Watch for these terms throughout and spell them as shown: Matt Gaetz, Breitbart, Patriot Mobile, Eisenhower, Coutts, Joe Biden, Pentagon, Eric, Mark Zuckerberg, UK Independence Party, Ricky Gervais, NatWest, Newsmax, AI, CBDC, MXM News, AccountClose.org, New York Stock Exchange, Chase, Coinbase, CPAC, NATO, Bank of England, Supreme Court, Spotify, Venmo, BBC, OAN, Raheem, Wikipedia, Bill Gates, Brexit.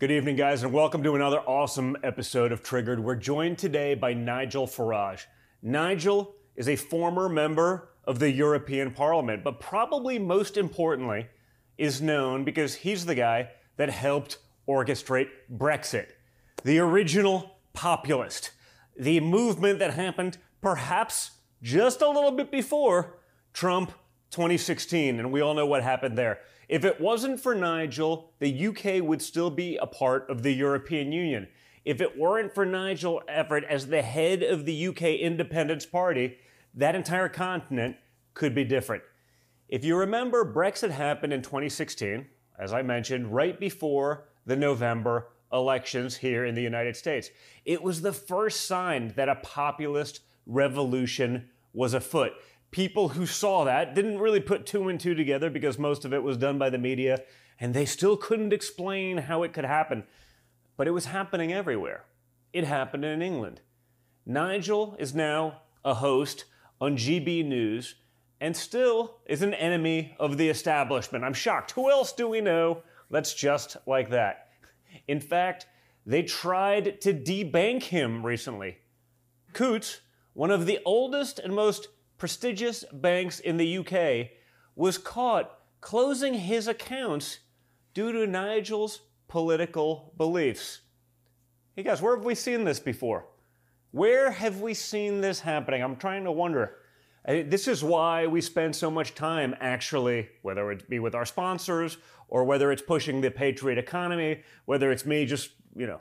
Good evening, guys, and welcome to another awesome episode of Triggered. We're joined today by Nigel Farage. Nigel is a former member of the European Parliament, but probably most importantly is known because he's the guy that helped orchestrate Brexit, the original populist, the movement that happened perhaps just a little bit before Trump 2016, and we all know what happened there. If it wasn't for Nigel, the UK would still be a part of the European Union. If it weren't for Nigel Farage as the head of the UK Independence Party, that entire continent could be different. If you remember, Brexit happened in 2016, as I mentioned, right before the November elections here in the United States. It was the first sign that a populist revolution was afoot. People who saw that didn't really put two and two together because most of it was done by the media, and they still couldn't explain how it could happen. But it was happening everywhere. It happened in England. Nigel is now a host on GB News and still is an enemy of the establishment. I'm shocked. Who else do we know that's just like that? In fact, they tried to debank him recently. Coutts, one of the oldest and most prestigious banks in the UK, was caught closing his accounts due to Nigel's political beliefs. Hey guys, where have we seen this before? Where have we seen this happening? I'm trying to wonder. This is why we spend so much time, actually, whether it be with our sponsors or whether it's pushing the patriot economy, whether it's me just, 2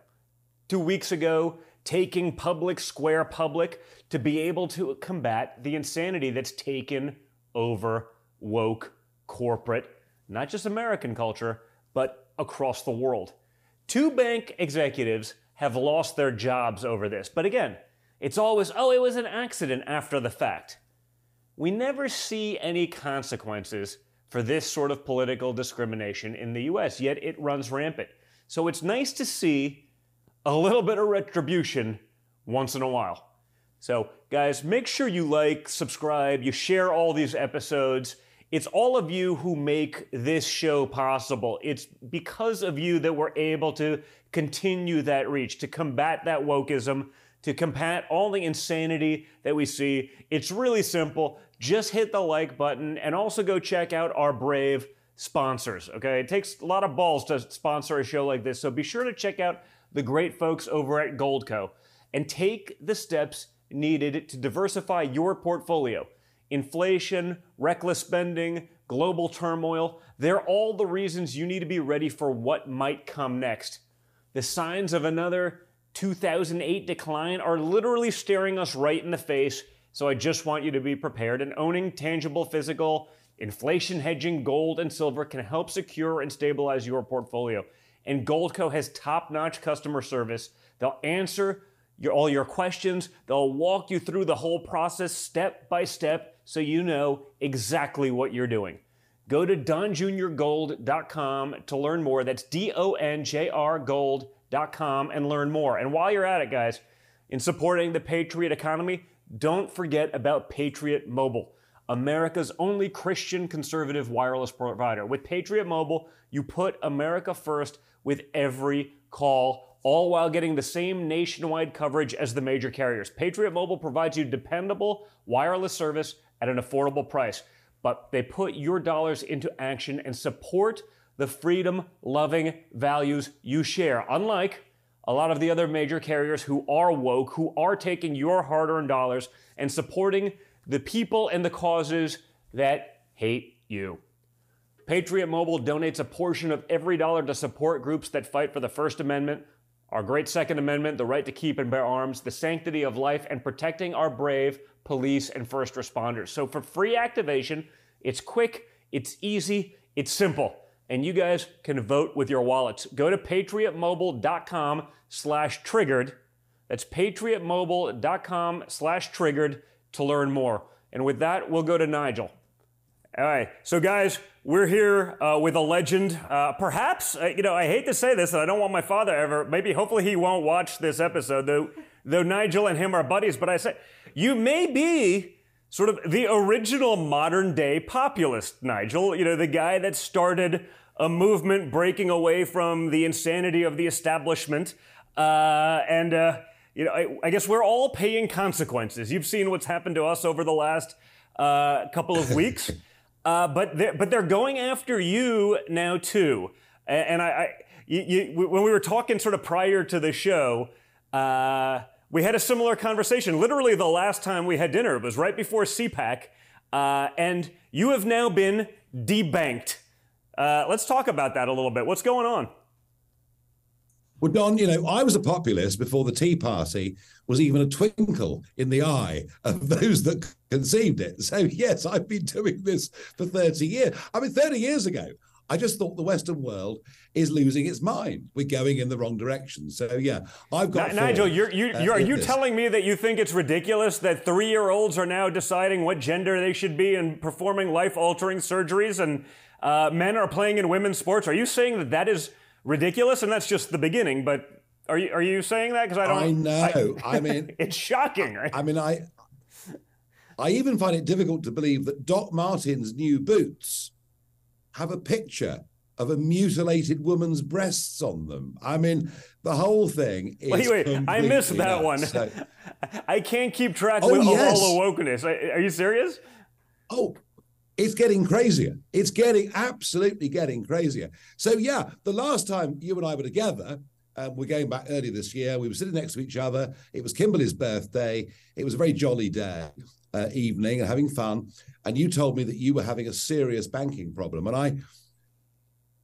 weeks ago, taking Public Square public to be able to combat the insanity that's taken over woke corporate, not just American culture, but across the world. Two bank executives have lost their jobs over this. But again, it's always, it was an accident after the fact. We never see any consequences for this sort of political discrimination in the US, yet it runs rampant. So it's nice to see a little bit of retribution once in a while. So guys, make sure you like, subscribe, you share all these episodes. It's all of you who make this show possible. It's because of you that we're able to continue that reach, to combat that wokeism, to combat all the insanity that we see. It's really simple. Just hit the like button and also go check out our brave sponsors, okay? It takes a lot of balls to sponsor a show like this, so be sure to check out the great folks over at GoldCo, and take the steps needed to diversify your portfolio. Inflation, reckless spending, global turmoil, they're all the reasons you need to be ready for what might come next. The signs of another 2008 decline are literally staring us right in the face, so I just want you to be prepared, and owning tangible physical inflation hedging gold and silver can help secure and stabilize your portfolio. And GoldCo has top-notch customer service. They'll answer all your questions. They'll walk you through the whole process step by step so you know exactly what you're doing. Go to DonJrGold.com to learn more. That's DonJrGold.com and learn more. And while you're at it, guys, in supporting the Patriot economy, don't forget about Patriot Mobile, America's only Christian conservative wireless provider. With Patriot Mobile, you put America first with every call, all while getting the same nationwide coverage as the major carriers. Patriot Mobile provides you dependable wireless service at an affordable price, but they put your dollars into action and support the freedom-loving values you share, unlike a lot of the other major carriers who are woke, who are taking your hard-earned dollars and supporting the people and the causes that hate you. Patriot Mobile donates a portion of every dollar to support groups that fight for the First Amendment, our great Second Amendment, the right to keep and bear arms, the sanctity of life, and protecting our brave police and first responders. So for free activation, it's quick, it's easy, it's simple. And you guys can vote with your wallets. Go to PatriotMobile.com/triggered. That's PatriotMobile.com/triggered. to learn more. And with that, we'll go to Nigel. All right, so guys, we're here with a legend. Perhaps, I hate to say this, and I don't want my father ever, hopefully he won't watch this episode, though Nigel and him are buddies, but I say, you may be sort of the original modern day populist, Nigel, the guy that started a movement breaking away from the insanity of the establishment. You know, I guess we're all paying consequences. You've seen what's happened to us over the last couple of weeks. But they're going after you now, too. And when we were talking sort of prior to the show, we had a similar conversation. Literally the last time we had dinner, it was right before CPAC. And you have now been debanked. Let's talk about that a little bit. What's going on? Well, Don, you know, I was a populist before the Tea Party was even a twinkle in the eye of those that conceived it. So, yes, I've been doing this for 30 years. I mean, 30 years ago, I just thought the Western world is losing its mind. We're going in the wrong direction. So, yeah, I've got... Nigel, are you telling me that you think it's ridiculous that 3-year-olds are now deciding what gender they should be and performing life-altering surgeries, and men are playing in women's sports? Are you saying that that is... ridiculous, and that's just the beginning. But are you saying that? Because I don't. I know. I mean, it's shocking. Right? I even find it difficult to believe that Doc Martin's new boots have a picture of a mutilated woman's breasts on them. I mean, the whole thing is. Wait, I missed that one. So. I can't keep track with all the wokeness. Are you serious? Oh. It's getting crazier. It's absolutely getting crazier. So, yeah, the last time you and I were together, we're going back early this year, we were sitting next to each other. It was Kimberly's birthday. It was a very jolly day, evening, and having fun. And you told me that you were having a serious banking problem. And I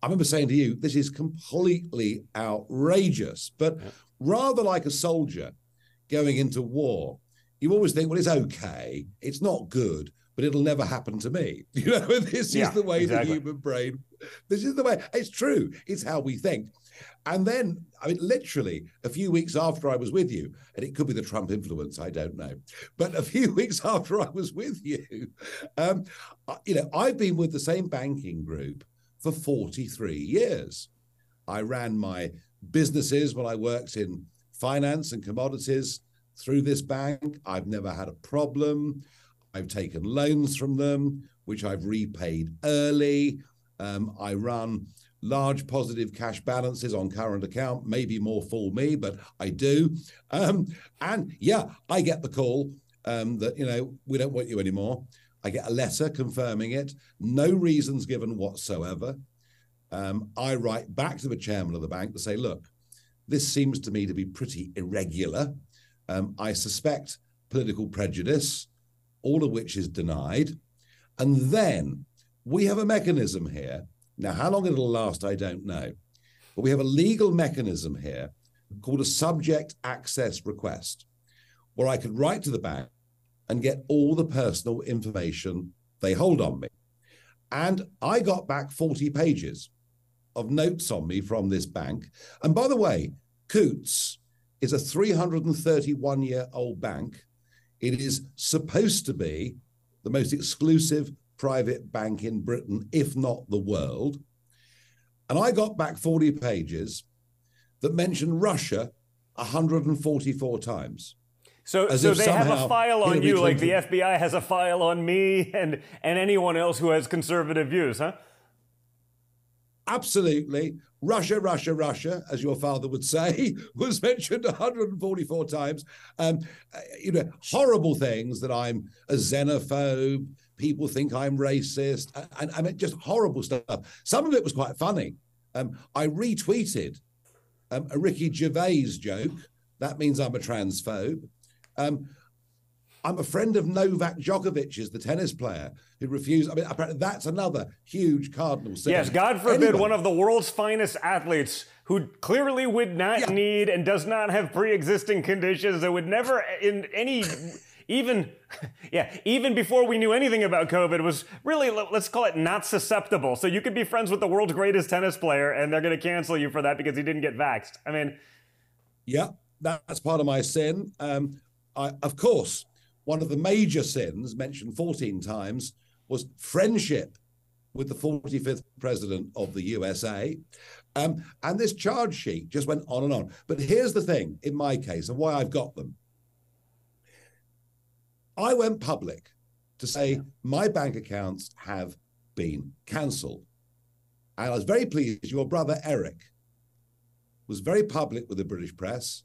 remember saying to you, this is completely outrageous. But rather like a soldier going into war, you always think, well, it's okay. It's not good. But it'll never happen to me. You know, this is the way the human brain, this is the way, it's true. It's how we think. And then, I mean, literally a few weeks after I was with you, and it could be the Trump influence, I don't know. But a few weeks after I was with you, you know, I've been with the same banking group for 43 years. I ran my businesses when I worked in finance and commodities through this bank. I've never had a problem. I've taken loans from them, which I've repaid early. I run large positive cash balances on current account, maybe more for me, but I do. And yeah, I get the call that, you know, we don't want you anymore. I get a letter confirming it. No reasons given whatsoever. I write back to the chairman of the bank to say, look, this seems to me to be pretty irregular. I suspect political prejudice. All of which is denied. And then we have a mechanism here. Now, how long it'll last, I don't know. But we have a legal mechanism here called a subject access request, where I could write to the bank and get all the personal information they hold on me. And I got back 40 pages of notes on me from this bank. And by the way, Coutts is a 331-year-old bank. It is supposed to be the most exclusive private bank in Britain, if not the world. And I got back 40 pages that mentioned Russia 144 times. So they have a file on you, like the FBI has a file on me and anyone else who has conservative views, huh? Absolutely. Russia, Russia, Russia, as your father would say, was mentioned 144 times. You know, horrible things that I'm a xenophobe, people think I'm racist, and I mean, just horrible stuff. Some of it was quite funny. I retweeted a Ricky Gervais joke. That means I'm a transphobe. I'm a friend of Novak Djokovic's, the tennis player, who refused. I mean, apparently that's another huge cardinal sin. Yes, God forbid, one of the world's finest athletes who clearly would not need and does not have pre-existing conditions that would never in any, even before we knew anything about COVID was really, let's call it not susceptible. So you could be friends with the world's greatest tennis player and they're going to cancel you for that because he didn't get vaxxed. I mean. Yeah, that's part of my sin. Of course. One of the major sins, mentioned 14 times, was friendship with the 45th president of the USA. And this charge sheet just went on and on. But here's the thing, in my case, and why I've got them. I went public to say my bank accounts have been cancelled. I was very pleased. Your brother, Eric, was very public with the British press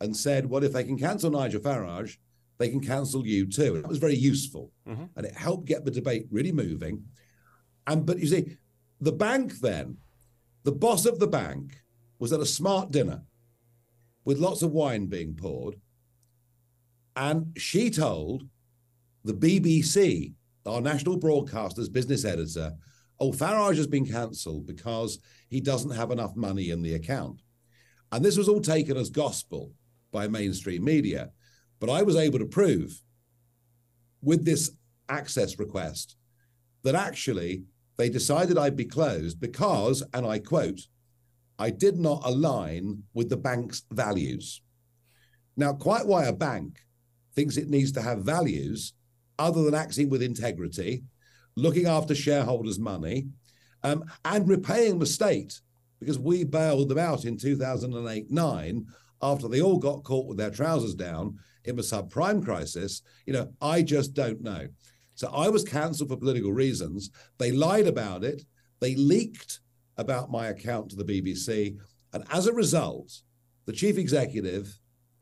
and said, well, if they can cancel Nigel Farage, they can cancel you too. And that was very useful. Mm-hmm. And it helped get the debate really moving. But you see, the bank then, the boss of the bank was at a smart dinner with lots of wine being poured. And she told the BBC, our national broadcaster's business editor, oh, Farage has been cancelled because he doesn't have enough money in the account. And this was all taken as gospel by mainstream media. But I was able to prove with this access request that actually they decided I'd be closed because, and I quote, I did not align with the bank's values. Now, quite why a bank thinks it needs to have values other than acting with integrity, looking after shareholders' money, and repaying the state, because we bailed them out in 2008-9 after they all got caught with their trousers down in the subprime crisis. You know, I just don't know. So I was cancelled for political reasons. They lied about it. They leaked about my account to the BBC. And as a result, the chief executive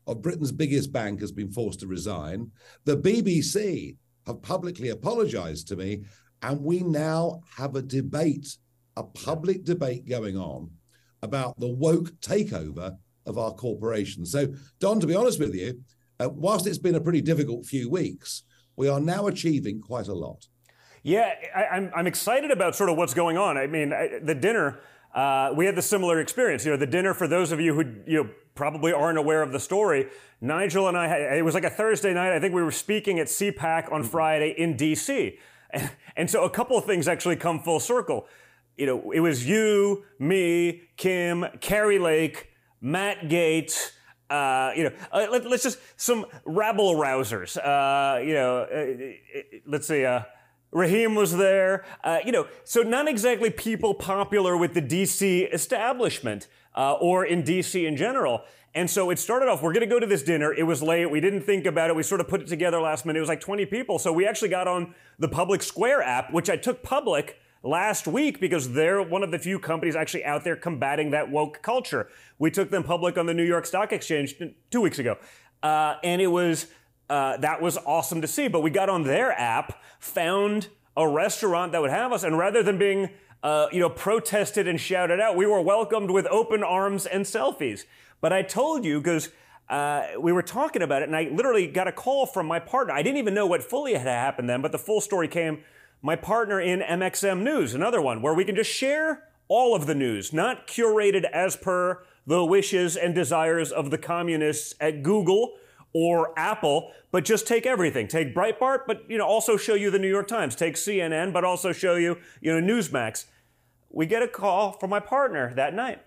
of Britain's biggest bank has been forced to resign. The BBC have publicly apologised to me. And we now have a debate, a public debate going on about the woke takeover of our corporations. So, Don, to be honest with you, whilst it's been a pretty difficult few weeks, we are now achieving quite a lot. Yeah, I'm excited about sort of what's going on. I mean, the dinner, we had the similar experience. You know, the dinner, for those of you who probably aren't aware of the story, Nigel and I, it was like a Thursday night. I think we were speaking at CPAC on Friday in D.C. And so a couple of things actually come full circle. You know, it was you, me, Kim, Carrie Lake, Matt Gaetz, let's just some rabble rousers. Let's see, Raheem was there. So not exactly people popular with the DC establishment or in DC in general. And so it started off, we're going to go to this dinner. It was late. We didn't think about it. We sort of put it together last minute. It was like 20 people. So we actually got on the Public Square app, which I took public last week because they're one of the few companies actually out there combating that woke culture. We took them public on the New York Stock Exchange 2 weeks ago. And it was, that was awesome to see. But we got on their app, found a restaurant that would have us. And rather than being, protested and shouted out, we were welcomed with open arms and selfies. But I told you, because we were talking about it, and I literally got a call from my partner. I didn't even know what fully had happened then, but the full story came. My partner in MXM News, another one, where we can just share all of the news, not curated as per the wishes and desires of the communists at Google or Apple, but just take everything. Take Breitbart, but also show you the New York Times. Take CNN, but also show you, Newsmax. We get a call from my partner that night.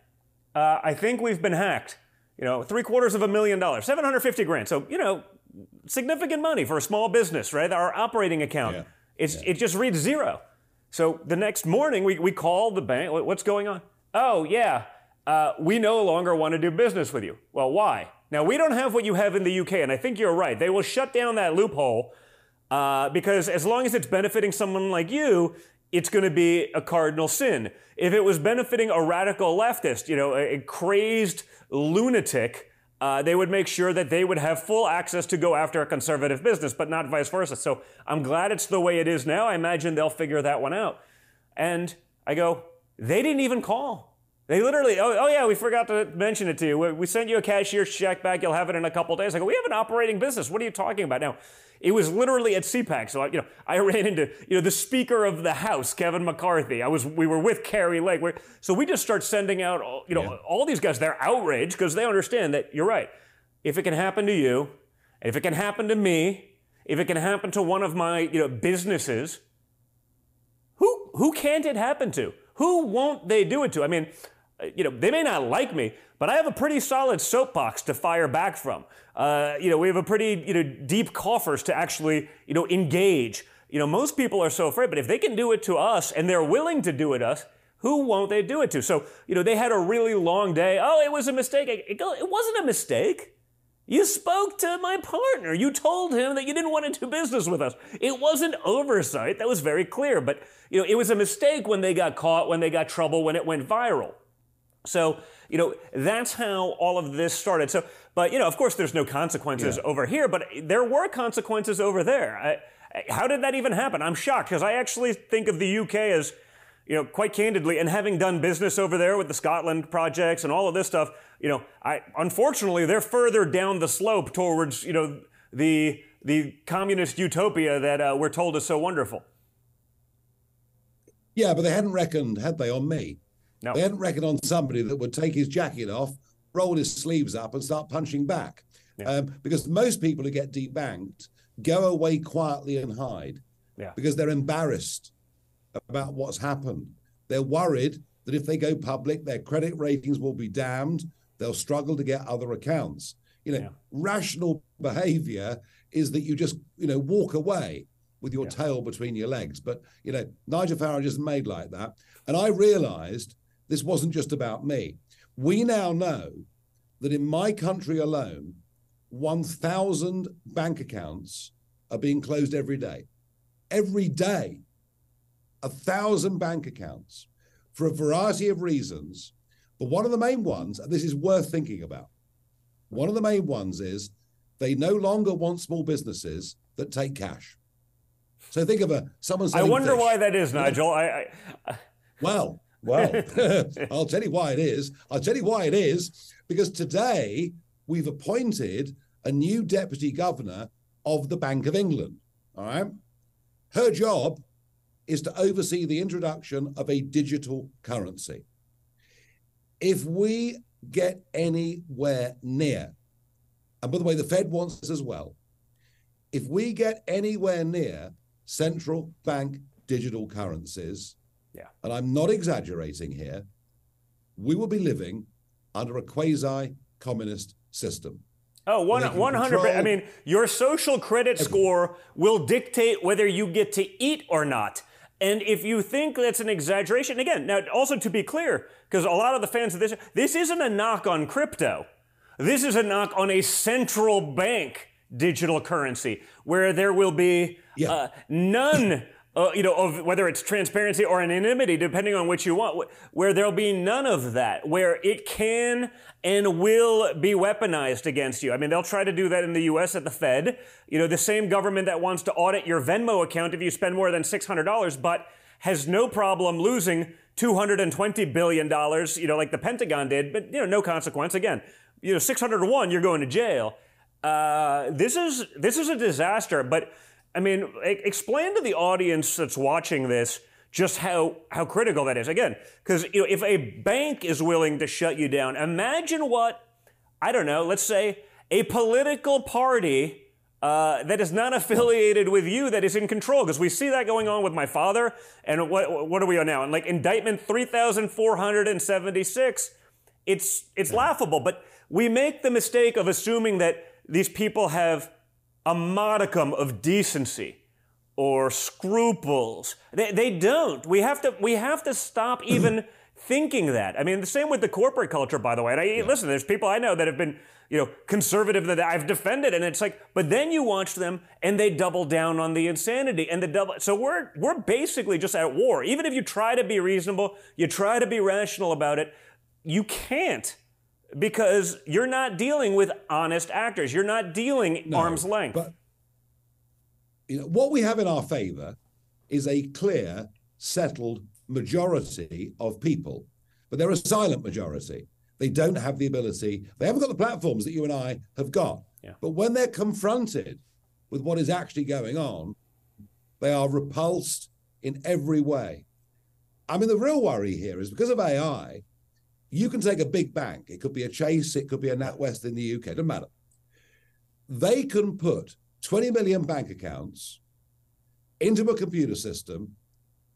I think we've been hacked. $750,000 $750,000. So, significant money for a small business, right? Our operating account. Yeah. It just reads zero. So the next morning, we called the bank. What's going on? Oh, yeah, we no longer want to do business with you. Well, why? Now, we don't have what you have in the UK, and I think you're right. They will shut down that loophole because as long as it's benefiting someone like you, it's going to be a cardinal sin. If it was benefiting a radical leftist, a crazed lunatic, they would make sure that they would have full access to go after a conservative business, but not vice versa. So I'm glad it's the way it is now. I imagine they'll figure that one out. And I go, they didn't even call. They literally, oh yeah, we forgot to mention it to you. We sent you a cashier's check back. You'll have it in a couple of days. I go, we have an operating business. What are you talking about now? It was literally at CPAC. So, I ran into, the Speaker of the House, Kevin McCarthy. We were with Carrie Lake. So we just start sending out, all these guys. They're outraged because they understand that you're right. If it can happen to you, if it can happen to me, if it can happen to one of my, businesses, who can't it happen to? Who won't they do it to? I mean, they may not like me, but I have a pretty solid soapbox to fire back from. We have a pretty, deep coffers to actually, engage. Most people are so afraid, but if they can do it to us and they're willing to do it to us, who won't they do it to? So, they had a really long day. Oh, it was a mistake. It wasn't a mistake. You spoke to my partner. You told him that you didn't want to do business with us. It wasn't oversight. That was very clear. But, you know, it was a mistake when they got caught, when they got trouble, when it went viral. So, you know, that's how all of this started. So, but, you know, of course, there's no consequences over here, but there were consequences over there. How did that even happen? I'm shocked because I actually think of the UK as, you know, quite candidly, and having done business over there with the Scotland projects and all of this stuff, you know, unfortunately, they're further down the slope towards, you know, the communist utopia that we're told is so wonderful. Yeah, but they hadn't reckoned, had they, on me? No. They hadn't reckoned on somebody that would take his jacket off, roll his sleeves up and start punching back. Yeah. Because most people who get debanked go away quietly and hide because they're embarrassed about what's happened. They're worried that if they go public, their credit ratings will be damned. They'll struggle to get other accounts. You know, rational behavior is that you just, you know, walk away with your tail between your legs. But, you know, Nigel Farage isn't made like that. And I realized this wasn't just about me. We now know that in my country alone, 1,000 bank accounts are being closed every day. Every day. 1,000 bank accounts for a variety of reasons. But one of the main ones, and this is worth thinking about, one of the main ones is they no longer want small businesses that take cash. So think of someone selling fish. I wonder why that is, Nigel. Well, I'll tell you why it is. I'll tell you why it is, because today we've appointed a new deputy governor of the Bank of England, all right? Her job is to oversee the introduction of a digital currency. If we get anywhere near, and by the way, the Fed wants this as well, if we get anywhere near central bank digital currencies, and I'm not exaggerating here, we will be living under a quasi-communist system. Oh, 100%. I mean, your social credit score will dictate whether you get to eat or not. And if you think that's an exaggeration, again, now also to be clear, because a lot of the fans of this isn't a knock on crypto. This is a knock on a central bank digital currency where there will be none, you know, of whether it's transparency or anonymity, depending on which you want, where there'll be none of that, where it can and will be weaponized against you. I mean, they'll try to do that in the U.S. at the Fed. You know, the same government that wants to audit your Venmo account if you spend more than $600, but has no problem losing $220 billion, you know, like the Pentagon did, but, you know, no consequence. Again, you know, 601, you're going to jail. This is a disaster, but I mean, explain to the audience that's watching this just how critical that is. Again, because you know, if a bank is willing to shut you down, imagine what, I don't know, let's say a political party that is not affiliated with you that is in control. Because we see that going on with my father. And what are we on now? And like indictment 3,476. It's laughable. But we make the mistake of assuming that these people have a modicum of decency or scruples. They don't. We have to stop even thinking that. I mean, the same with the corporate culture, by the way. And listen, there's people I know that have been, you know, conservative that I've defended, and it's like, but then you watch them and they double down on the insanity and the double. So we're basically just at war. Even if you try to be reasonable, you try to be rational about it, you can't. Because you're not dealing with honest actors. You're not dealing arm's length. But you know, what we have in our favor is a clear, settled majority of people. But they're a silent majority. They don't have the ability. They haven't got the platforms that you and I have got. Yeah. But when they're confronted with what is actually going on, they are repulsed in every way. I mean, the real worry here is because of AI, you can take a big bank. It could be a Chase. It could be a NatWest in the UK. Doesn't matter. They can put 20 million bank accounts into a computer system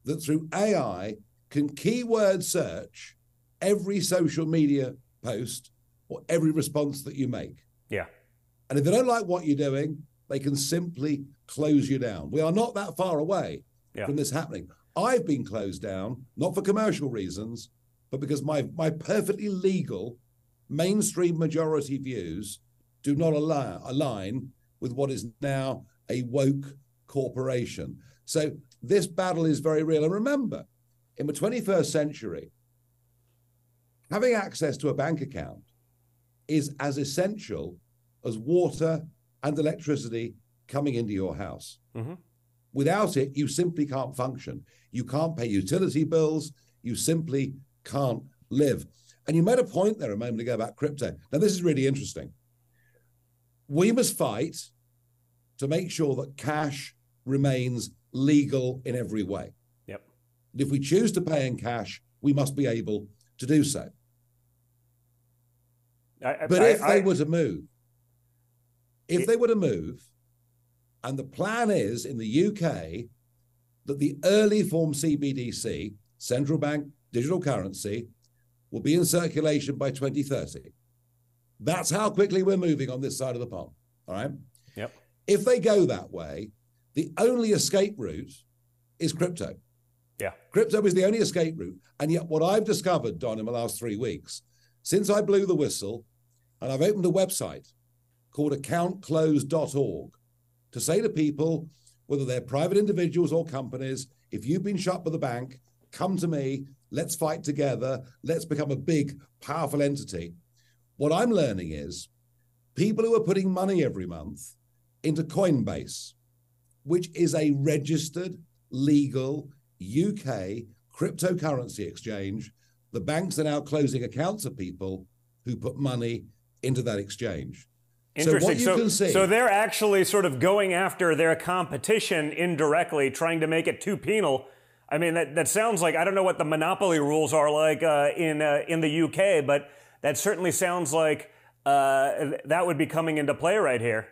that through AI can keyword search every social media post or every response that you make. Yeah. And if they don't like what you're doing, they can simply close you down. We are not that far away from this happening. I've been closed down, not for commercial reasons, but because my perfectly legal mainstream majority views do not align with what is now a woke corporation. So this battle is very real. And remember, in the 21st century, having access to a bank account is as essential as water and electricity coming into your house. Mm-hmm. Without it, you simply can't function. You can't pay utility bills. You simply can't live. And you made a point there a moment ago about crypto. Now, this is really interesting. We must fight to make sure that cash remains legal in every way. Yep. If we choose to pay in cash, we must be able to do so. But if they were to move, and the plan is in the UK that the early form CBDC, central bank digital currency, will be in circulation by 2030. That's how quickly we're moving on this side of the pond, all right? Yep. If they go that way, the only escape route is crypto. Yeah. Crypto is the only escape route. And yet what I've discovered, Don, in the last 3 weeks, since I blew the whistle, and I've opened a website called accountclose.org to say to people, whether they're private individuals or companies, if you've been shut by the bank, come to me, let's fight together, let's become a big, powerful entity. What I'm learning is people who are putting money every month into Coinbase, which is a registered, legal UK cryptocurrency exchange, the banks are now closing accounts of people who put money into that exchange. Interesting. So they're actually sort of going after their competition indirectly, trying to make it too penal. I mean, that sounds like, I don't know what the monopoly rules are like in the UK, but that certainly sounds like that would be coming into play right here.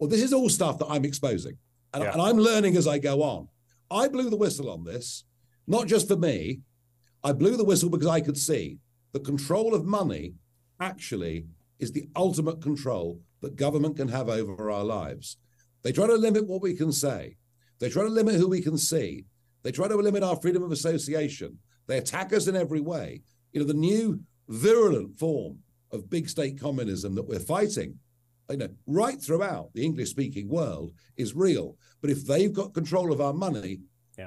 Well, this is all stuff that I'm exposing, and I'm learning as I go on. I blew the whistle on this, not just for me. I blew the whistle because I could see the control of money actually is the ultimate control that government can have over our lives. They try to limit what we can say. They try to limit who we can see. They try to limit our freedom of association. They attack us in every way. You know, the new virulent form of big state communism that we're fighting, you know, right throughout the English-speaking world is real. But if they've got control of our money,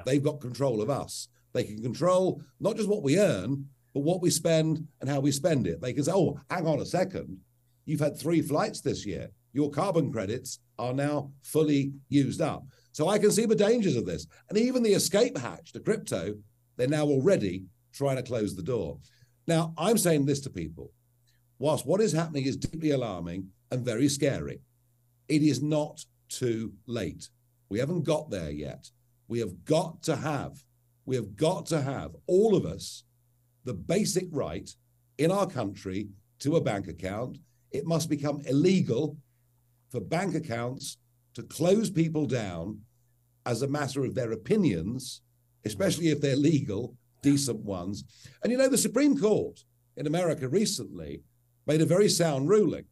they've got control of us. They can control not just what we earn, but what we spend and how we spend it. They can say, oh, hang on a second. You've had 3 flights this year. Your carbon credits are now fully used up. So I can see the dangers of this. And even the escape hatch to crypto, they're now already trying to close the door. Now, I'm saying this to people. Whilst what is happening is deeply alarming, and very scary, it is not too late. We haven't got there yet. We have got to have, all of us, the basic right in our country to a bank account. It must become illegal for bank accounts to close people down as a matter of their opinions, especially if they're legal, decent ones. And you know, the Supreme Court in America recently made a very sound ruling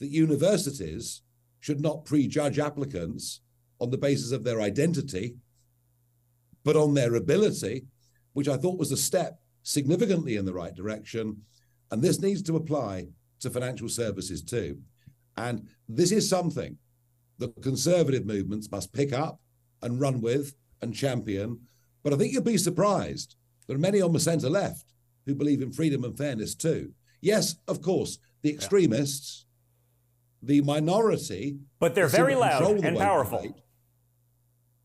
that universities should not prejudge applicants on the basis of their identity, but on their ability, which I thought was a step significantly in the right direction. And this needs to apply to financial services too. And this is something that conservative movements must pick up and run with and champion. But I think you'll be surprised. There are many on the centre left who believe in freedom and fairness too. Yes, of course, the extremists, the minority, but they're very loud and powerful.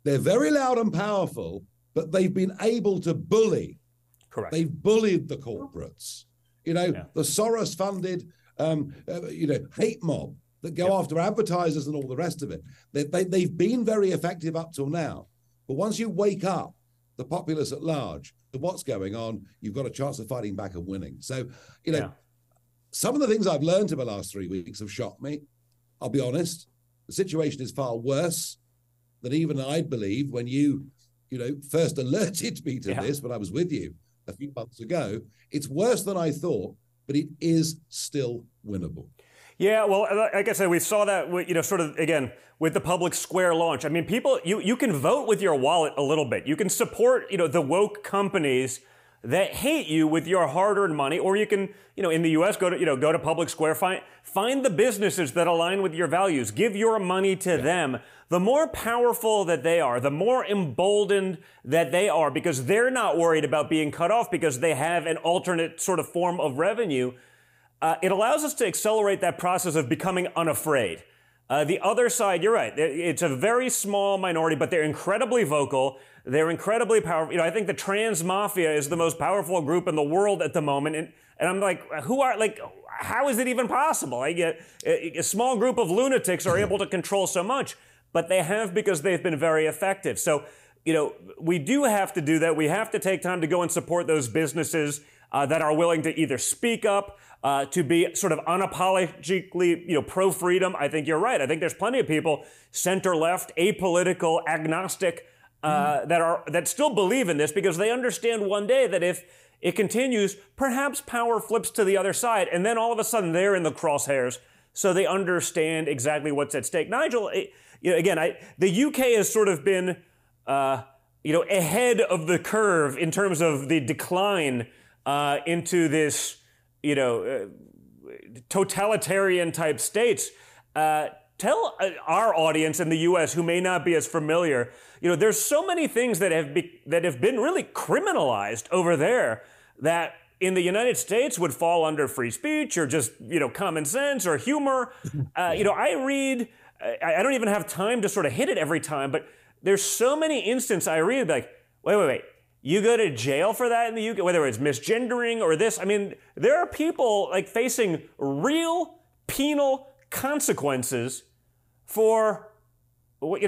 They're very loud and powerful, but they've been able to bully. Correct. They've bullied the corporates. You know, the Soros-funded, hate mob that go after advertisers and all the rest of it. They've been very effective up till now, but once you wake up the populace at large to what's going on, you've got a chance of fighting back and winning. So, you know. Yeah. Some of the things I've learned in the last 3 weeks have shocked me. I'll be honest. The situation is far worse than even I believed when you first alerted me to this when I was with you a few months ago. It's worse than I thought, but it is still winnable. Yeah, well, like I said, we saw that, sort of, again, with the Public Square launch. I mean, people, you can vote with your wallet a little bit. You can support, the woke companies that hate you with your hard-earned money, or you can, in the U.S., go to Public Square, find the businesses that align with your values, give your money to them. The more powerful that they are, the more emboldened that they are, because they're not worried about being cut off because they have an alternate sort of form of revenue. It allows us to accelerate that process of becoming unafraid. The other side, you're right, it's a very small minority, but they're incredibly vocal. They're incredibly powerful. I think the trans mafia is the most powerful group in the world at the moment. And I'm like, how is it even possible? A small group of lunatics are able to control so much, but they have because they've been very effective. So, we do have to do that. We have to take time to go and support those businesses that are willing to either speak up, to be sort of unapologetically, pro-freedom. I think you're right. I think there's plenty of people, center-left, apolitical, agnostic, that still believe in this because they understand one day that if it continues, perhaps power flips to the other side, and then all of a sudden they're in the crosshairs, so they understand exactly what's at stake. Nigel, the UK has sort of been, ahead of the curve in terms of the decline into this, totalitarian type states. Tell our audience in the U.S. who may not be as familiar, there's so many things that have been really criminalized over there that in the United States would fall under free speech or just, common sense or humor. I don't even have time to sort of hit it every time, but there's so many instances I read like, wait. You go to jail for that in the UK, whether it's misgendering or this. There are people facing real penal consequences for what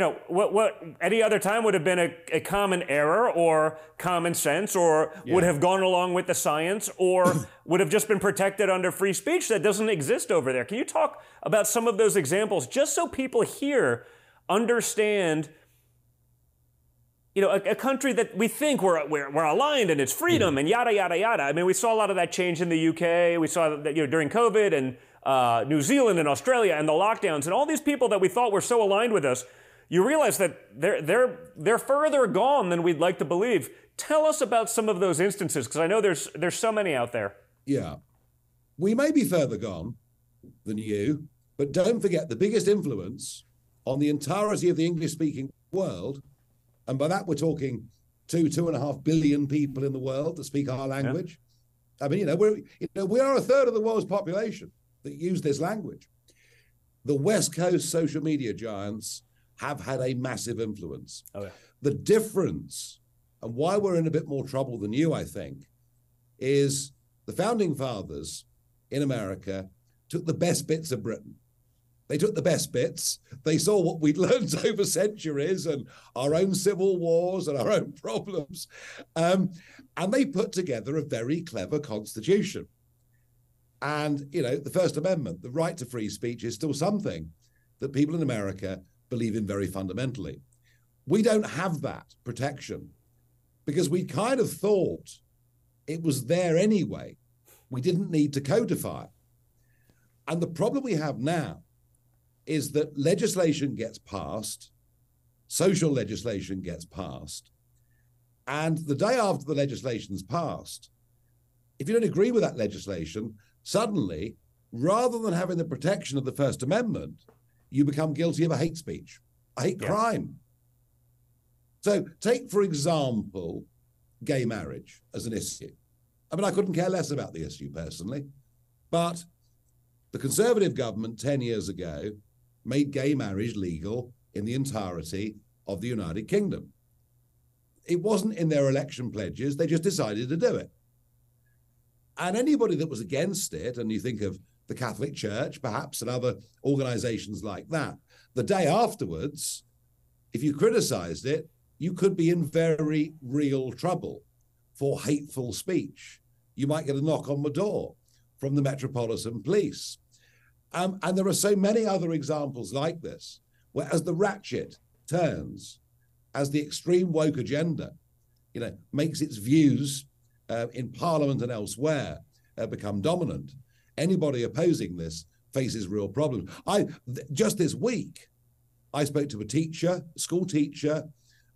any other time would have been a common error or common sense or would have gone along with the science or would have just been protected under free speech that doesn't exist over there. Can you talk about some of those examples just so people here understand a country that we think we're aligned and it's freedom and yada, yada, yada. We saw a lot of that change in the UK. We saw that during COVID and New Zealand and Australia and the lockdowns and all these people that we thought were so aligned with us. You realize that they're further gone than we'd like to believe. Tell us about some of those instances, because I know there's so many out there. Yeah. We may be further gone than you, but don't forget the biggest influence on the entirety of the English-speaking world. And by that, we're talking 2.5 billion people in the world that speak our language. Yeah. We are a third of the world's population that use this language. The West Coast social media giants have had a massive influence. Oh, yeah. The difference, and why we're in a bit more trouble than you, I think, is the founding fathers in America took the best bits of Britain. They took the best bits. They saw what we'd learned over centuries and our own civil wars and our own problems. And they put together a very clever constitution. And, the First Amendment, the right to free speech, is still something that people in America believe in very fundamentally. We don't have that protection because we kind of thought it was there anyway. We didn't need to codify it. And the problem we have now is that legislation gets passed, social legislation gets passed, and the day after the legislation's passed, if you don't agree with that legislation, suddenly, rather than having the protection of the First Amendment, you become guilty of a hate speech, a hate crime. So take, for example, gay marriage as an issue. I couldn't care less about the issue personally, but the Conservative government 10 years ago made gay marriage legal in the entirety of the United Kingdom. It wasn't in their election pledges, they just decided to do it. And anybody that was against it, and you think of the Catholic Church, perhaps, and other organizations like that, the day afterwards, if you criticized it, you could be in very real trouble for hateful speech. You might get a knock on the door from the Metropolitan Police. And there are so many other examples like this, where as the ratchet turns, as the extreme woke agenda, makes its views in Parliament and elsewhere become dominant, anybody opposing this faces real problems. Just this week, I spoke to a school teacher,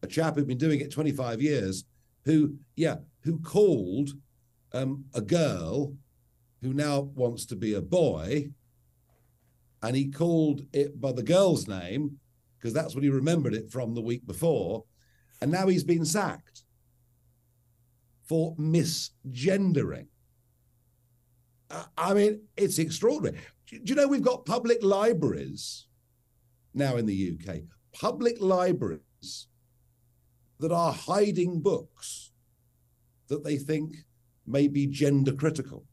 a chap who'd been doing it 25 years, who, who called a girl who now wants to be a boy, and he called it by the girl's name because that's what he remembered it from the week before, and now he's been sacked for misgendering. I mean, it's extraordinary. Do you know we've got public libraries now in the UK, public libraries that are hiding books that they think may be gender critical,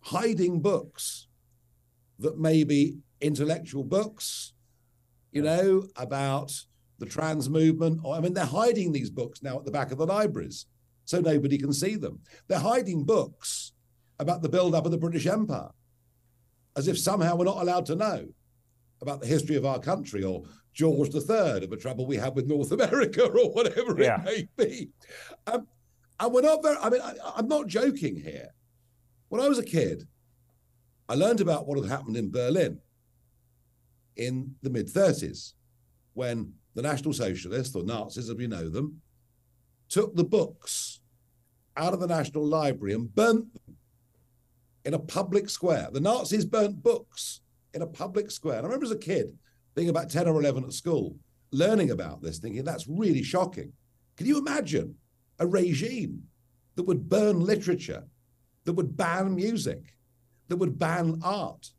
hiding books that may be intellectual books, you know, about the trans movement. Or, I mean, they're hiding these books now at the back of the libraries so nobody can see them. They're hiding books about the build-up of the British Empire, as if somehow we're not allowed to know about the history of our country, or George III, of the trouble we had with North America, or whatever it may be. And we're not very, I mean, I'm not joking here. When I was a kid, I learned about what had happened in Berlin in the mid-30s, when the National Socialists, or Nazis as we know them, took the books out of the National Library and burnt them in a public square. The Nazis burnt books in a public square. And I remember as a kid, being about 10 or 11 at school, learning about this, thinking that's really shocking. Can you imagine a regime that would burn literature, that would ban music, that would ban art?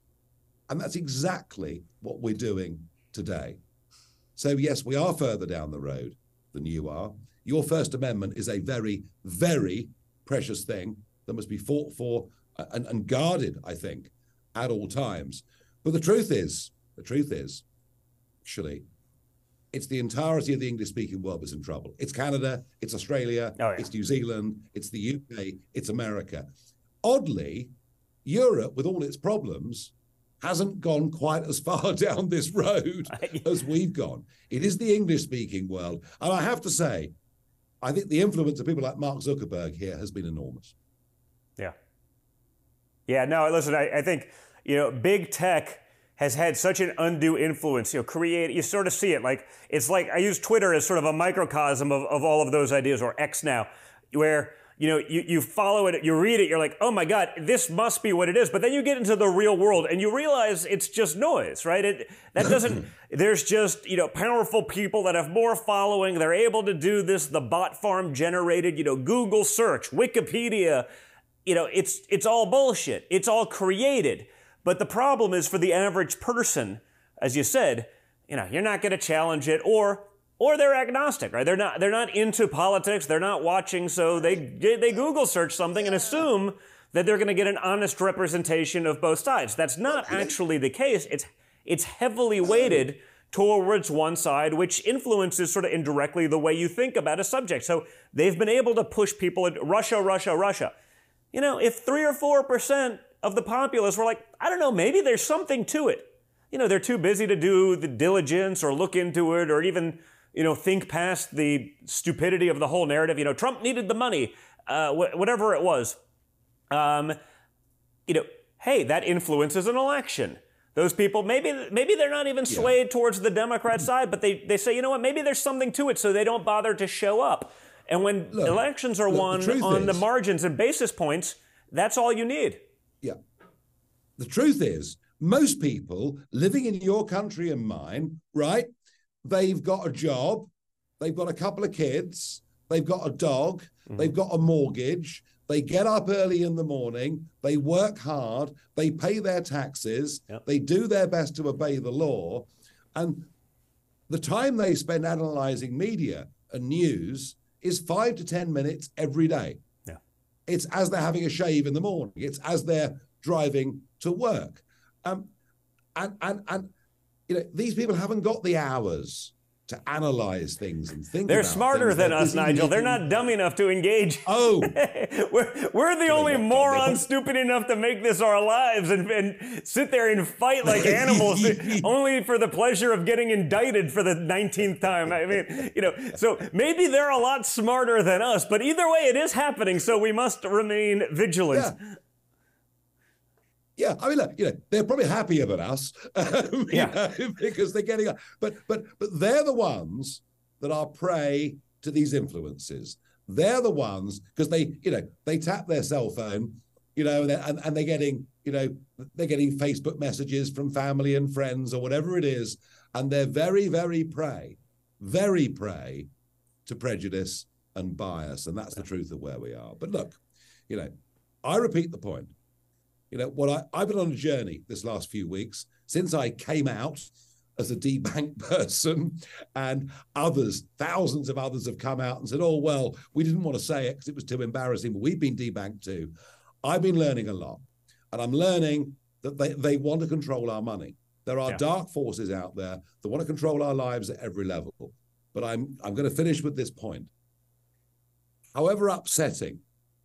And that's exactly what we're doing today. So yes, we are further down the road than you are. Your First Amendment is a very, very precious thing that must be fought for and guarded, I think, at all times. But the truth is, actually, it's the entirety of the English-speaking world that's in trouble. It's Canada, it's Australia, it's New Zealand, it's the UK, it's America. Oddly, Europe, with all its problems, hasn't gone quite as far down this road as we've gone. It is the English-speaking world. And I have to say, I think the influence of people like Mark Zuckerberg here has been enormous. Yeah. Yeah, no, listen, I think, you know, big tech has had such an undue influence, you know, you sort of see it, like, it's like, I use Twitter as sort of a microcosm of all of those ideas, or X now, where, you know, you follow it, you read it, you're like, oh my God, this must be what it is. But then you get into the real world and you realize it's just noise, right? There's just, you know, powerful people that have more following, they're able to do this, the bot farm generated, you know, Google search, Wikipedia, you know, it's all bullshit. It's all created. But the problem is for the average person, as you said, you know, you're not going to challenge it, or they're agnostic, right? They're not into politics. They're not watching, so they Google search something and assume that they're going to get an honest representation of both sides. That's not actually the case. It's heavily weighted towards one side, which influences sort of indirectly the way you think about a subject. So they've been able to push people into Russia. You know, if 3 or 4% of the populace were like, I don't know, maybe there's something to it. You know, they're too busy to do the diligence or look into it or even, you know, think past the stupidity of the whole narrative. You know, Trump needed the money, whatever it was. You know, hey, that influences an election. Those people, maybe they're not even swayed towards the Democrat side, but they say, you know what, maybe there's something to it, so they don't bother to show up. And when elections are won on the margins and basis points, that's all you need. Yeah. The truth is, most people living in your country and mine, right, they've got a job, they've got a couple of kids, they've got a dog, they've got a mortgage, they get up early in the morning, they work hard, they pay their taxes, they do their best to obey the law. And the time they spend analyzing media and news is 5 to 10 minutes every day. It's as they're having a shave in the morning. It's as they're driving to work. And you know, these people haven't got the hours to analyze things and think about things. They're smarter than us, Nigel. They're not dumb enough to engage. Oh. We're the only morons stupid enough to make this our lives and sit there and fight like animals only for the pleasure of getting indicted for the 19th time. I mean, you know, so maybe they're a lot smarter than us, but either way it is happening, so we must remain vigilant. Yeah. Yeah, I mean, look, you know, they're probably happier than us, you know, because they're getting up. But they're the ones that are prey to these influences. They're the ones, because they tap their cell phone, and they're getting, Facebook messages from family and friends or whatever it is. And they're very prey to prejudice and bias. And that's the truth of where we are. But look, I repeat the point. I've been on a journey this last few weeks since I came out as a debanked person, and thousands of others have come out and said, oh, well, we didn't want to say it because it was too embarrassing, but we've been debanked too. I've been learning a lot, and I'm learning that they want to control our money. There are dark forces out there that want to control our lives at every level. But I'm going to finish with this point. However upsetting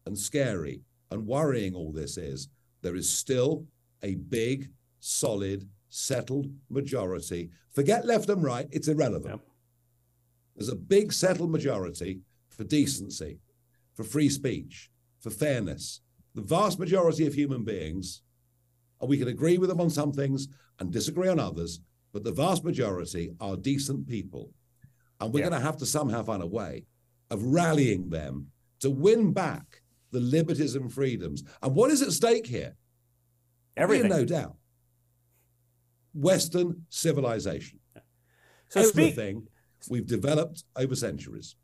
and scary and worrying all this is, there is still a big, solid, settled majority. Forget left and right, it's irrelevant. Yep. There's a big settled majority for decency, for free speech, for fairness. The vast majority of human beings, and we can agree with them on some things and disagree on others, but the vast majority are decent people. And we're going to have to somehow find a way of rallying them to win back the liberties and freedoms. And what is at stake here? Everything. No doubt. Western civilization. So everything we've developed over centuries.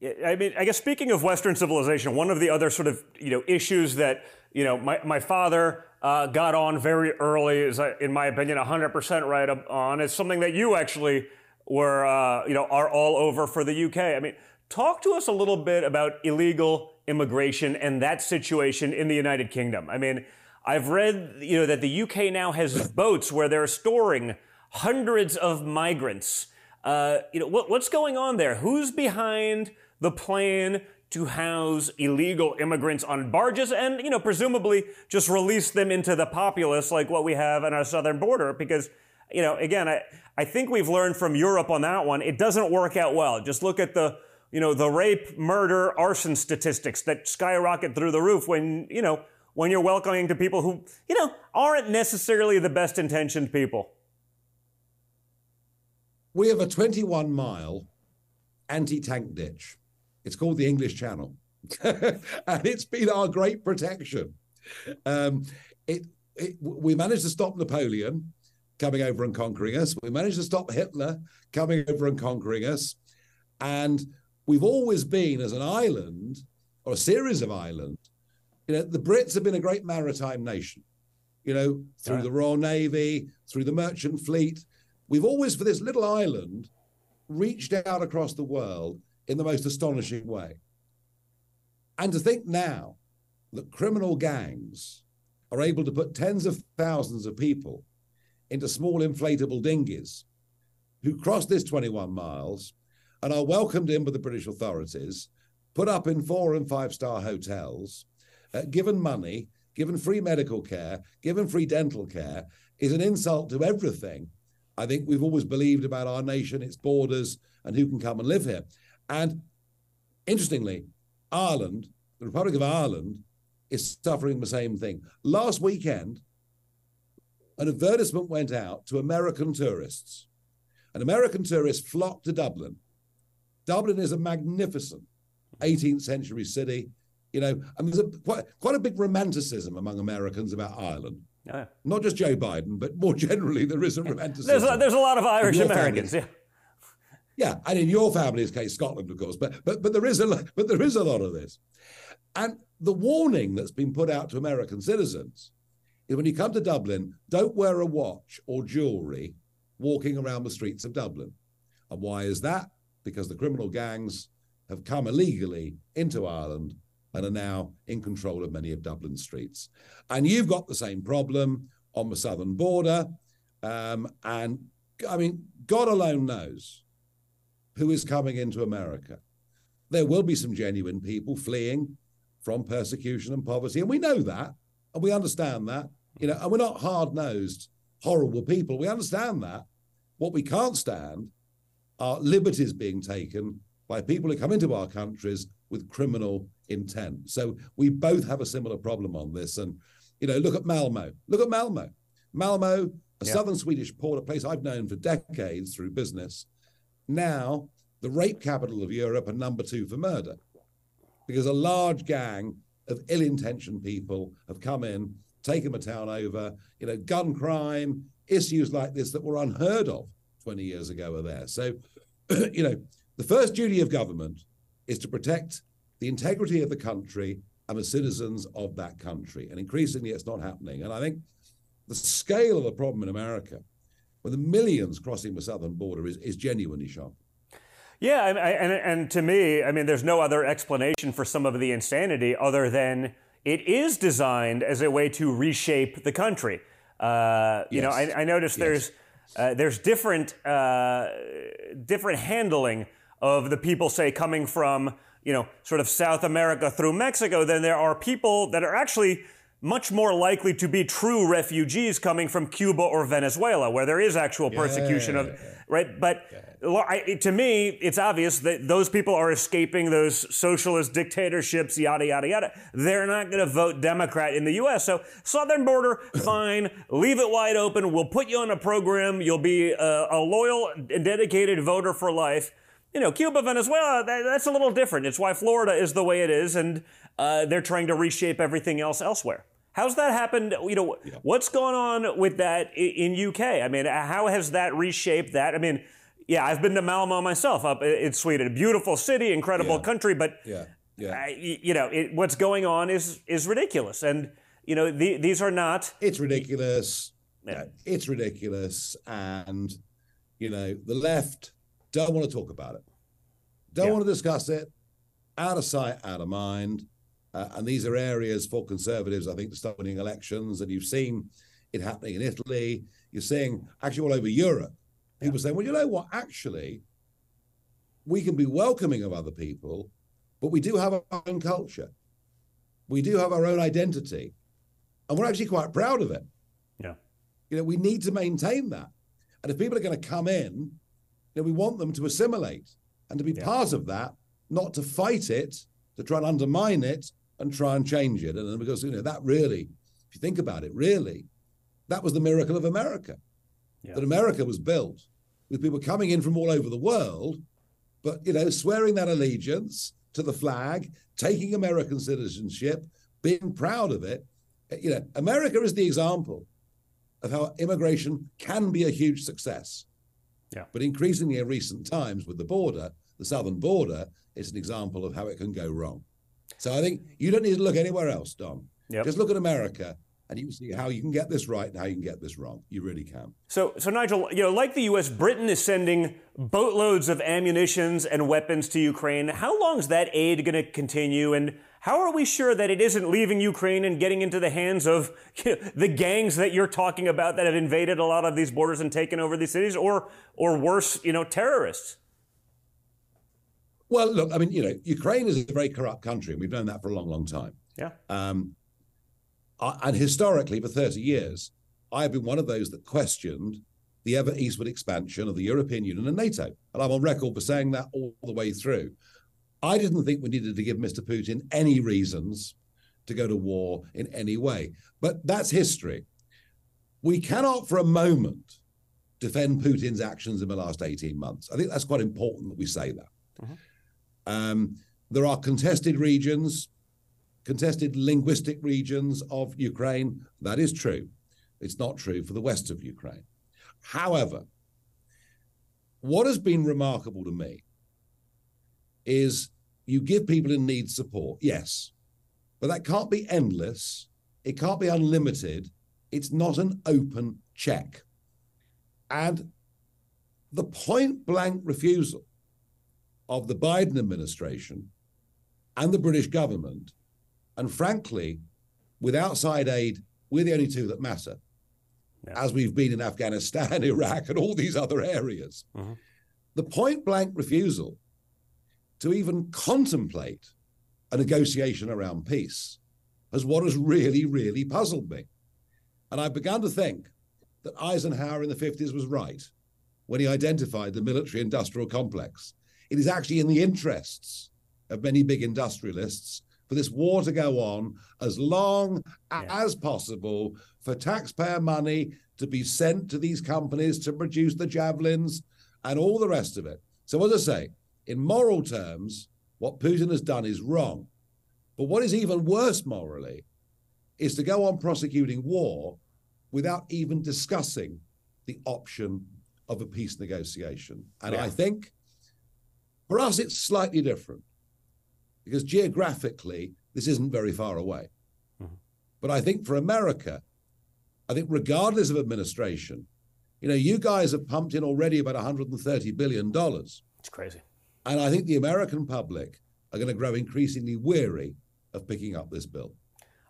Yeah, I mean, I guess speaking of Western civilization, one of the other sort of, issues that, my father got on very early is, in my opinion, 100% right on. It's something that you actually were, are all over for the UK. I mean, talk to us a little bit about illegal immigration and that situation in the United Kingdom. I mean, I've read, that the UK now has boats where they're storing hundreds of migrants. What's going on there? Who's behind the plan to house illegal immigrants on barges and, presumably just release them into the populace like what we have on our southern border? Because, again, I think we've learned from Europe on that one. It doesn't work out well. Just look at the, the rape, murder, arson statistics that skyrocket through the roof when, when you're welcoming to people who, aren't necessarily the best intentioned people. We have a 21-mile anti-tank ditch. It's called the English Channel. And it's been our great protection. We managed to stop Napoleon coming over and conquering us. We managed to stop Hitler coming over and conquering us. And we've always been, as an island, or a series of islands, the Brits have been a great maritime nation, through the Royal Navy, through the merchant fleet. We've always, for this little island, reached out across the world in the most astonishing way. And to think now that criminal gangs are able to put tens of thousands of people into small inflatable dinghies who cross this 21 miles and are welcomed in by the British authorities, put up in 4- and 5-star hotels, given money, given free medical care, given free dental care, is an insult to everything I think we've always believed about our nation, its borders, and who can come and live here. And interestingly, Ireland, the Republic of Ireland, is suffering the same thing. Last weekend, an advertisement went out to American tourists. And American tourists flocked to Dublin. Dublin is a magnificent 18th century city. And there's quite a big romanticism among Americans about Ireland. Yeah. Not just Joe Biden, but more generally, there is a romanticism. There's a lot of Irish Americans, yeah, and in your family's case, Scotland, of course. But there is a lot of this. And the warning that's been put out to American citizens is, when you come to Dublin, don't wear a watch or jewelry walking around the streets of Dublin. And why is that? Because the criminal gangs have come illegally into Ireland and are now in control of many of Dublin's streets. And you've got the same problem on the southern border. And, I mean, God alone knows who is coming into America. There will be some genuine people fleeing from persecution and poverty, and we know that, and we understand that. And we're not hard-nosed, horrible people. We understand that. What we can't stand are liberties being taken by people who come into our countries with criminal intent. So we both have a similar problem on this. And, look at Malmö. Malmö, a southern Swedish port, a place I've known for decades through business, now the rape capital of Europe and number 2 for murder. because a large gang of ill-intentioned people have come in, taken the town over. You know, gun crime, issues like this that were unheard of 20 years ago are there. So, you know, the first duty of government is to protect the integrity of the country and the citizens of that country. And increasingly, it's not happening. And I think the scale of the problem in America, with the millions crossing the southern border, is genuinely shocking. Yeah, and to me, I mean, there's no other explanation for some of the insanity other than it is designed as a way to reshape the country. You know, I noticed there's different handling of the people, say, coming from, you know, sort of South America through Mexico, than there are people that are actually much more likely to be true refugees coming from Cuba or Venezuela, where there is actual persecution right? But to me, it's obvious that those people are escaping those socialist dictatorships, yada, yada, yada. They're not going to vote Democrat in the U.S. So southern border, fine. Leave it wide open. We'll put you on a program. You'll be a loyal and dedicated voter for life. You know, Cuba, Venezuela, that's a little different. It's why Florida is the way it is, and they're trying to reshape everything else elsewhere. How's that happened? You know, what's going on with that in UK? I mean, how has that reshaped that? I mean, yeah, I've been to Malmö myself up in Sweden. Beautiful city, incredible country, but, you know, what's going on is ridiculous. And, you know, these are not... It's ridiculous. Yeah. It's ridiculous. And, you know, the left... don't want to talk about it. Don't want to discuss it. Out of sight, out of mind. And these are areas for conservatives, I think, to start winning elections. And you've seen it happening in Italy. You're seeing actually all over Europe. People saying, well, you know what? Actually, we can be welcoming of other people, but we do have our own culture. We do have our own identity. And we're actually quite proud of it. Yeah. You know, we need to maintain that. And if people are going to come in, you know, we want them to assimilate and to be part of that, not to fight it, to try and undermine it and try and change it. And because, you know, that really, if you think about it, really, that was the miracle of America. Yeah. That America was built with people coming in from all over the world, but, you know, swearing that allegiance to the flag, taking American citizenship, being proud of it. You know, America is the example of how immigration can be a huge success. Yeah. But increasingly in recent times with the border, the southern border, it's an example of how it can go wrong. So I think you don't need to look anywhere else, Don. Yep. Just look at America and you see how you can get this right and how you can get this wrong. You really can. So Nigel, you know, like the U.S., Britain is sending boatloads of ammunitions and weapons to Ukraine. How long is that aid going to continue? And how are we sure that it isn't leaving Ukraine and getting into the hands of, you know, the gangs that you're talking about that have invaded a lot of these borders and taken over these cities, or worse, you know, terrorists? Well, look, I mean, you know, Ukraine is a very corrupt country, and we've known that for a long, long time. Yeah. And historically, for 30 years, I have been one of those that questioned the ever eastward expansion of the European Union and NATO. And I'm on record for saying that all the way through. I didn't think we needed to give Mr. Putin any reasons to go to war in any way. But that's history. We cannot for a moment defend Putin's actions in the last 18 months. I think that's quite important that we say that. There are contested regions, contested linguistic regions of Ukraine. That is true. It's not true for the west of Ukraine. However, what has been remarkable to me is you give people in need support, yes, but that can't be endless. It can't be unlimited. It's not an open check. And the point-blank refusal of the Biden administration and the British government, and frankly, with outside aid, we're the only two that matter, as we've been in Afghanistan, Iraq, and all these other areas. The point-blank refusal to even contemplate a negotiation around peace is what has really, really puzzled me. And I began to think that Eisenhower in the 50s was right when he identified the military-industrial complex. It is actually in the interests of many big industrialists for this war to go on as long as possible, for taxpayer money to be sent to these companies to produce the javelins and all the rest of it. So as I say, in moral terms, what Putin has done is wrong. But what is even worse morally is to go on prosecuting war without even discussing the option of a peace negotiation. And I think for us, it's slightly different because geographically, this isn't very far away. Mm-hmm. But I think for America, I think regardless of administration, you know, you guys have pumped in already about $130 billion. It's crazy. And I think the American public are going to grow increasingly weary of picking up this bill.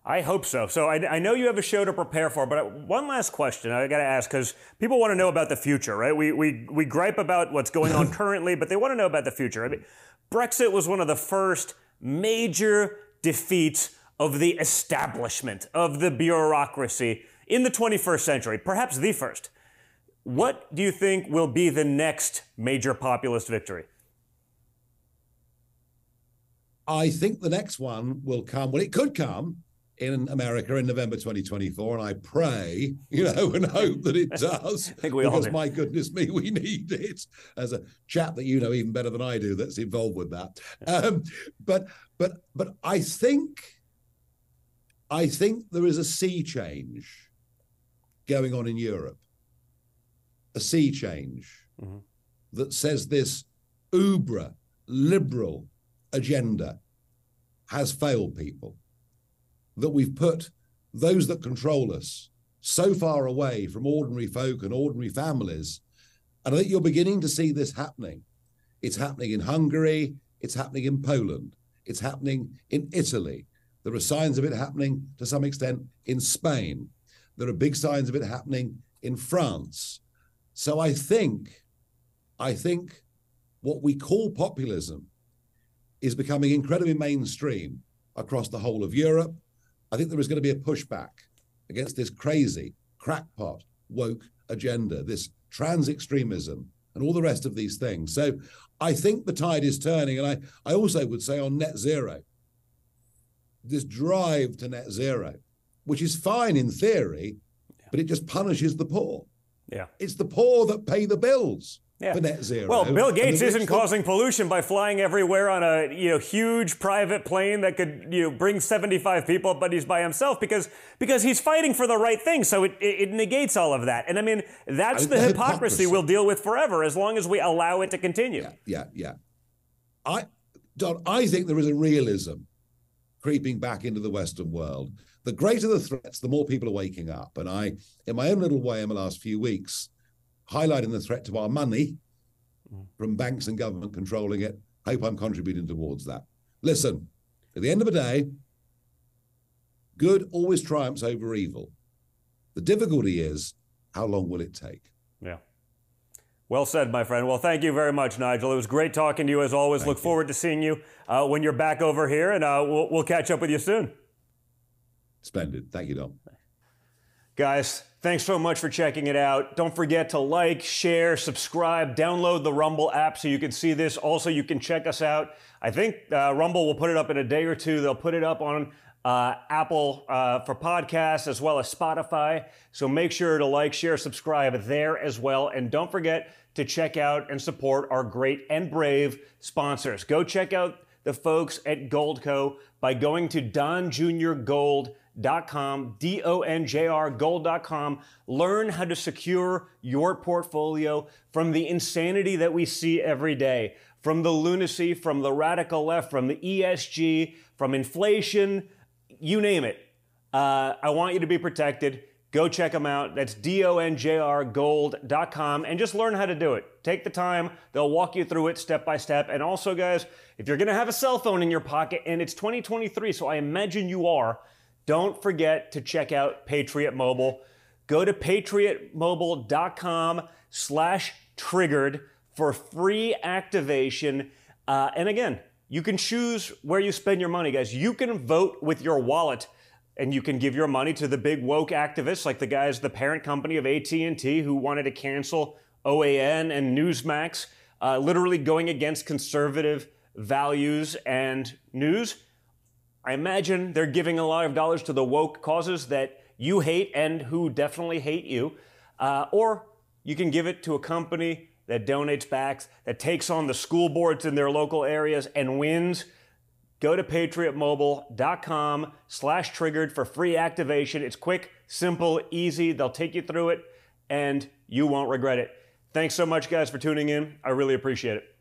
I hope so. So I know you have a show to prepare for, but one last question I got to ask, because people want to know about the future, right? We gripe about what's going on currently, but they want to know about the future. I mean, Brexit was one of the first major defeats of the establishment, of the bureaucracy in the 21st century, perhaps the first. What do you think will be the next major populist victory? I think the next one will come, well, it could come in America in November 2024, and I pray, you know, and hope that it does. I think we all do. My goodness me, we need it. As a chap that you know even better than I do that's involved with that. But I think there is a sea change going on in Europe. A sea change that says this uber liberal agenda has failed people, that we've put those that control us so far away from ordinary folk and ordinary families. And I think you're beginning to see this happening. It's happening in Hungary. It's happening in Poland. It's happening in Italy. There are signs of it happening to some extent in Spain. There are big signs of it happening in France. So I think what we call populism is becoming incredibly mainstream across the whole of Europe. I think there is going to be a pushback against this crazy, crackpot, woke agenda, this trans extremism, and all the rest of these things. So I think the tide is turning. And I also would say on net zero, this drive to net zero, which is fine in theory, but it just punishes the poor. Yeah, it's the poor that pay the bills. Yeah. For net zero. Well, Bill Gates isn't causing pollution by flying everywhere on a huge private plane that could bring 75 people, but he's by himself because he's fighting for the right thing. So it negates all of that. And I mean, that's the hypocrisy we'll deal with forever as long as we allow it to continue. Yeah. I think there is a realism creeping back into the Western world. The greater the threats, the more people are waking up. And I, in my own little way, in the last few weeks, highlighting the threat to our money from banks and government controlling it. Hope I'm contributing towards that. Listen, at the end of the day, good always triumphs over evil. The difficulty is, how long will it take? Yeah. Well said, my friend. Well, thank you very much, Nigel. It was great talking to you as always. Thank you. Look forward to seeing you when you're back over here, and we'll catch up with you soon. Splendid. Thank you, Dom. Guys, thanks so much for checking it out. Don't forget to like, share, subscribe, download the Rumble app so you can see this. Also, you can check us out. I think Rumble will put it up in a day or two. They'll put it up on Apple for podcasts as well as Spotify. So make sure to like, share, subscribe there as well. And don't forget to check out and support our great and brave sponsors. Go check out the folks at GoldCo by going to DonJrGold.com, DonJrGold.com. Learn how to secure your portfolio from the insanity that we see every day, from the lunacy, from the radical left, from the ESG, from inflation, you name it. I want you to be protected. Go check them out. That's DonJrGold.com, and just learn how to do it. Take the time. They'll walk you through it step by step. And also, guys, if you're going to have a cell phone in your pocket, and it's 2023, so I imagine you are, don't forget to check out Patriot Mobile. Go to PatriotMobile.com/triggered for free activation. And again, you can choose where you spend your money, guys. You can vote with your wallet, and you can give your money to the big woke activists like the guys, the parent company of AT&T, who wanted to cancel OAN and Newsmax, literally going against conservative values and news. I imagine they're giving a lot of dollars to the woke causes that you hate and who definitely hate you. Or you can give it to a company that donates back, that takes on the school boards in their local areas and wins. Go to PatriotMobile.com/triggered for free activation. It's quick, simple, easy. They'll take you through it, and you won't regret it. Thanks so much, guys, for tuning in. I really appreciate it.